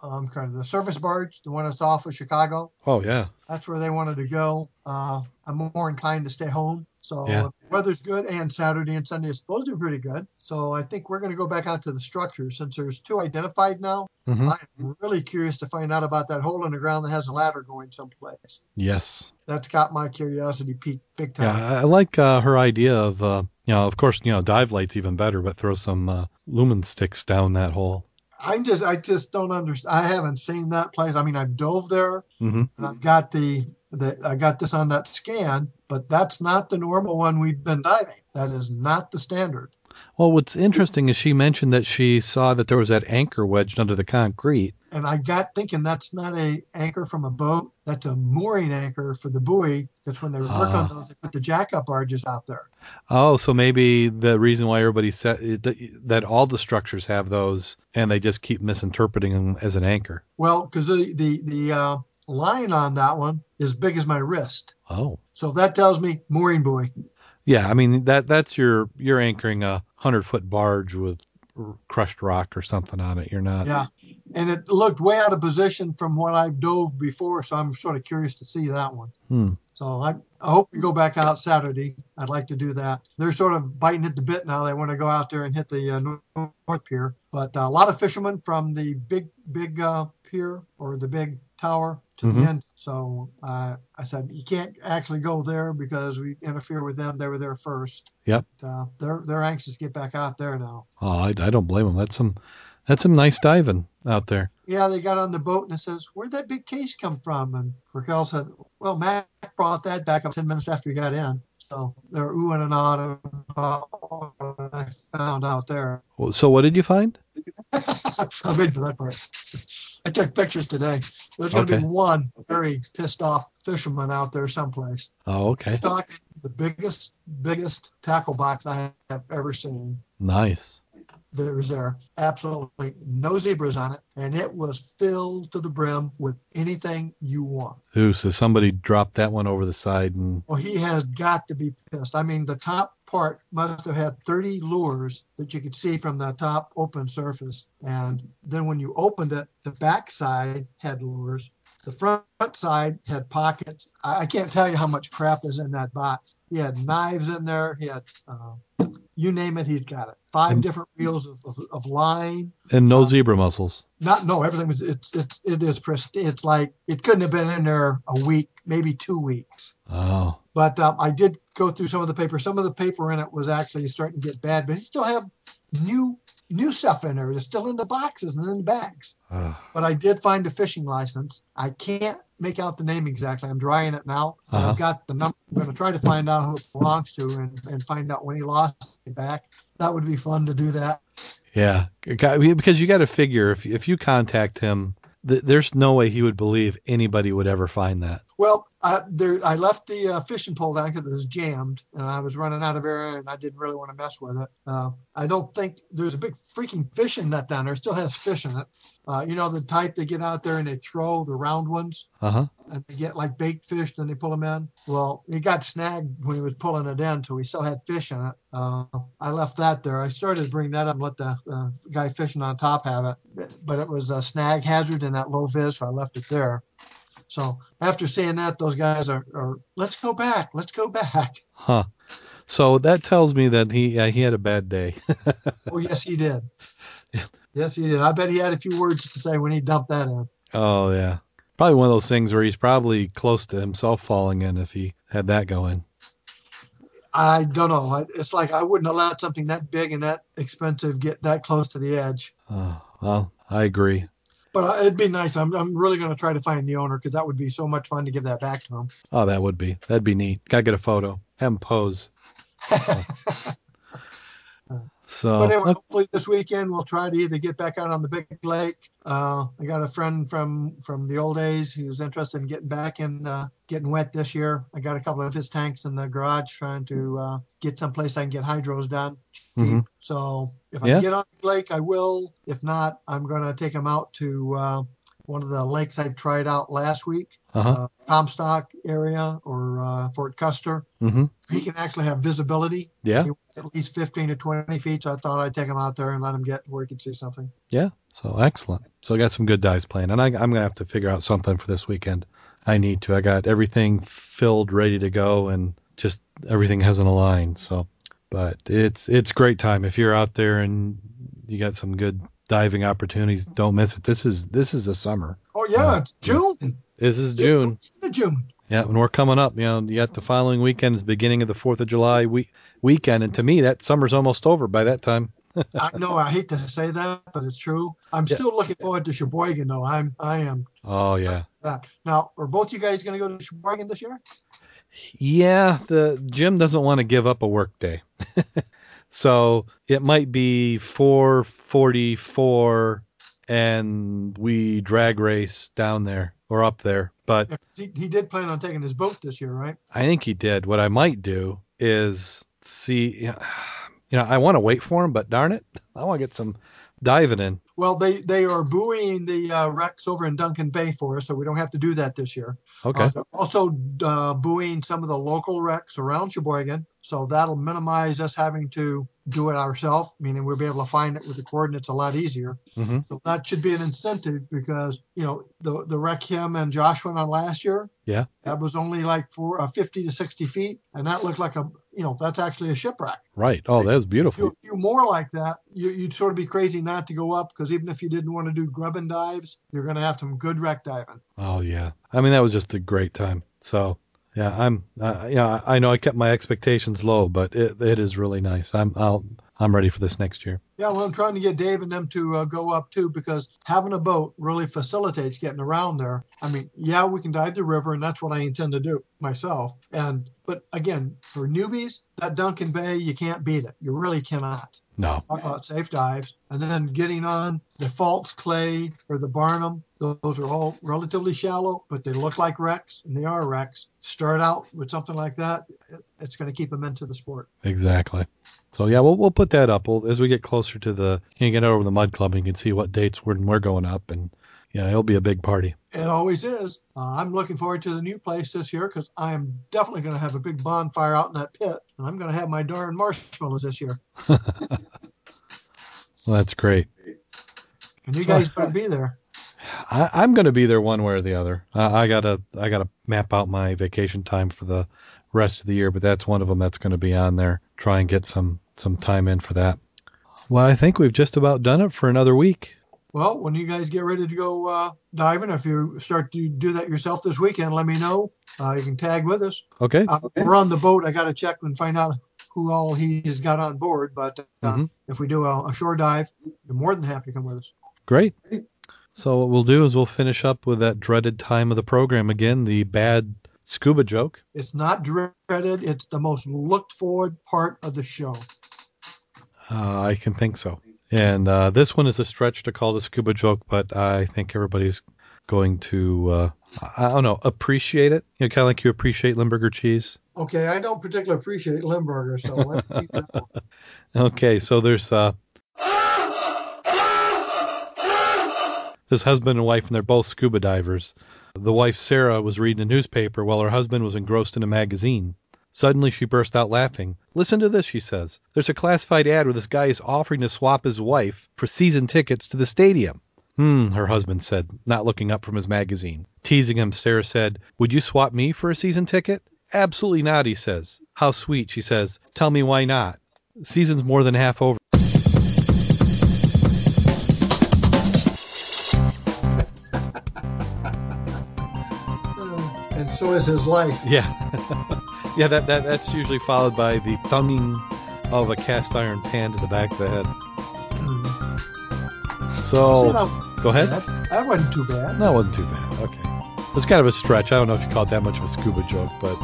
kind of the surface barge, the one that's off of Chicago. Oh yeah, that's where they wanted to go. I'm more inclined to stay home. So the weather's good, and Saturday and Sunday is supposed to be pretty good. So I think we're going to go back out to the structure since there's two identified now. Mm-hmm. I'm really curious to find out about that hole in the ground that has a ladder going someplace. Yes, that's got my curiosity peaked big time. Yeah, I like her idea of of course, dive light's even better, but throw some lumen sticks down that hole. I just don't understand. I haven't seen that place. I mean, I've dove there. Mm-hmm. And I've got I got this on that scan, but that's not the normal one we've been diving. That is not the standard. Well, what's interesting is she mentioned that she saw that there was that anchor wedged under the concrete. And I got thinking that's not an anchor from a boat. That's a mooring anchor for the buoy. That's when they work on those, they put the jack-up barges out there. Oh, so maybe the reason why everybody said that all the structures have those, and they just keep misinterpreting them as an anchor. Well, because the line on that one is big as my wrist. Oh. So that tells me mooring buoy. Yeah, I mean, that's you're anchoring a 100-foot barge with crushed rock or something on it. You're not. Yeah, and it looked way out of position from what I've dove before, so I'm sort of curious to see that one. So I hope we go back out Saturday. I'd like to do that. They're sort of biting at the bit now. They want to go out there and hit the North Pier. But a lot of fishermen from the big pier or the big tower to the end. So I said, you can't actually go there because we interfere with them. They were there first. Yep. But, they're anxious to get back out there now. Oh, I don't blame them. That's some nice diving out there. Yeah, they got on the boat and it says, where'd that big case come from? And Raquel said, well, Mac brought that back up 10 minutes after we got in. So they're oohing and ahhing about what I found out there. So what did you find? I'm in for that part. I took pictures today. There's going to be one very pissed off fisherman out there someplace. Oh, okay. The biggest tackle box I have ever seen. Nice. There absolutely no zebras on it, and it was filled to the brim with anything you want. Ooh, so somebody dropped that one over the side. Well, he has got to be pissed. I mean, the top part must have had 30 lures that you could see from the top open surface, and then when you opened it, the back side had lures. The front side had pockets. I can't tell you how much crap is in that box. He had knives in there. He had... you name it, he's got it. Five different reels of line. And no zebra mussels. Everything was. It is pristine. It's like it couldn't have been in there a week, maybe 2 weeks. Oh. But I did go through some of the paper. Some of the paper in it was actually starting to get bad, but he still have new stuff in there. It's still in the boxes and in the bags. Oh. But I did find a fishing license. I can't make out the name exactly. I'm drying it now. Uh-huh. I've got the number. I'm going to try to find out who it belongs to and find out when he lost it back. That would be fun to do that. Yeah, because you got to figure if you contact him, there's no way he would believe anybody would ever find that. Well, I left the fishing pole down because it was jammed, and I was running out of air, and I didn't really want to mess with it. I don't think there's a big freaking fishing net down there. It still has fish in it. You know, the type they get out there and they throw the round ones, and they get like bait fish, then they pull them in. Well, he got snagged when he was pulling it in, so he still had fish in it. I left that there. I started to bring that up and let the guy fishing on top have it, but it was a snag hazard in that low vis, so I left it there. So after seeing that, those guys are let's go back. Huh. So that tells me that he had a bad day. Oh, yes, he did. Yeah. Yes, he did. I bet he had a few words to say when he dumped that in. Oh, yeah. Probably one of those things where he's probably close to himself falling in if he had that go in. I don't know. It's like I wouldn't allow something that big and that expensive get that close to the edge. Oh, well, I agree. But it'd be nice. I'm really going to try to find the owner because that would be so much fun to give that back to him. Oh, that would be. That'd be neat. Got to get a photo. Have him pose. So, but anyway, hopefully this weekend we'll try to either get back out on the big lake. I got a friend from the old days who's interested in getting back in getting wet this year. I got a couple of his tanks in the garage trying to get someplace I can get hydros done. Mm-hmm. So if I get on the lake, I will. If not, I'm going to take them out to one of the lakes I tried out last week, Comstock area or Fort Custer. Mm-hmm. He can actually have visibility. Yeah. He was at least 15 to 20 feet, so I thought I'd take him out there and let him get where he could see something. Yeah, so excellent. So I got some good dives planned, and I'm going to have to figure out something for this weekend. I need to. I got everything filled, ready to go, and just everything hasn't aligned. So, but it's great time. If you're out there and you got some good diving opportunities, don't miss it. This is the summer. Oh yeah, it's June. This is June. June. Yeah, and we're coming up. You know, you got the following weekend is beginning of the 4th of July weekend, and to me that summer's almost over by that time. I know. I hate to say that, but it's true. I'm still looking forward to Sheboygan, though. I am. Oh yeah. Now, are both you guys going to go to Sheboygan this year? Yeah, the Jim doesn't want to give up a work day. So it might be 4:44 and we drag race down there or up there. But he did plan on taking his boat this year, right? I think he did. What I might do is see, I want to wait for him, but darn it, I want to get some diving in. Well, they are buoying the wrecks over in Duncan Bay for us, so we don't have to do that this year. Okay. They're also buoying some of the local wrecks around Sheboygan, so that'll minimize us having to do it ourselves, meaning we'll be able to find it with the coordinates a lot easier. Mm-hmm. So that should be an incentive because, you know, the wreck him and Josh went on last year. Yeah. That was only like 50 to 60 feet, and that looked like a, you know, that's actually a shipwreck. Right. Oh, that's beautiful. If you do more like that, you'd sort of be crazy not to go up because even if you didn't want to do grubbing dives, you're going to have some good wreck diving. Oh, yeah. I mean, that was just a great time. So, yeah, I know I kept my expectations low, but it is really nice. I'm ready for this next year. Yeah, well, I'm trying to get Dave and them to go up too, because having a boat really facilitates getting around there. I mean, yeah, we can dive the river, and that's what I intend to do myself. But again, for newbies, that Duncan Bay, you can't beat it. You really cannot. No. Talk about safe dives, and then getting on the False Clay or the Barnum. Those are all relatively shallow, but they look like wrecks, and they are wrecks. Start out with something like that. It's going to keep them into the sport. Exactly. So, yeah, we'll put that up. As we get closer to you can get over to the Mud Club and you can see what dates we're going up. And, yeah, it'll be a big party. It always is. I'm looking forward to the new place this year because I'm definitely going to have a big bonfire out in that pit. And I'm going to have my darn marshmallows this year. Well, that's great. And you guys better be there. I'm going to be there one way or the other. I gotta map out my vacation time for the rest of the year, but that's one of them that's going to be on there. Try and get some time in for that. Well, I think we've just about done it for another week. Well, when you guys get ready to go diving, if you start to do that yourself this weekend, let me know. You can tag with us. Okay. We're on the boat. I got to check and find out who all he's got on board. But if we do a shore dive, you're more than happy to come with us. Great. So what we'll do is we'll finish up with that dreaded time of the program again, the bad scuba joke. It's not dreaded. It's the most looked forward part of the show. I can think so. And this one is a stretch to call it a scuba joke, but I think everybody's going to, appreciate it. You know, kind of like you appreciate Limburger cheese. Okay, I don't particularly appreciate Limburger, so let's eat that one. Okay, so there's this husband and wife, and they're both scuba divers. The wife, Sarah, was reading a newspaper while her husband was engrossed in a magazine. Suddenly, she burst out laughing. Listen to this, she says. There's a classified ad where this guy is offering to swap his wife for season tickets to the stadium. Her husband said, not looking up from his magazine. Teasing him, Sarah said, would you swap me for a season ticket? Absolutely not, he says. How sweet, she says. Tell me why not. Season's more than half over. And so is his life. Yeah. Yeah, that's usually followed by the thumbing of a cast iron pan to the back of the head. So, go ahead. That wasn't too bad. No, it wasn't too bad. Okay. It was kind of a stretch. I don't know if you call it that much of a scuba joke, but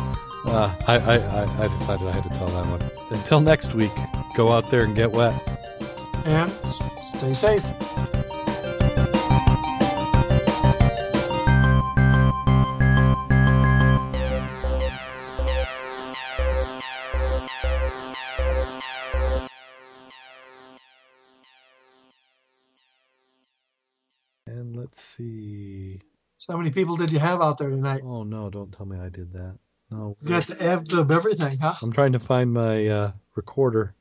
I decided I had to tell that one. Until next week, go out there and get wet. And stay safe. Let's see. So how many people did you have out there tonight? Oh, no, don't tell me I did that. No. You got the end of everything, huh? I'm trying to find my recorder.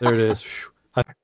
There it is. I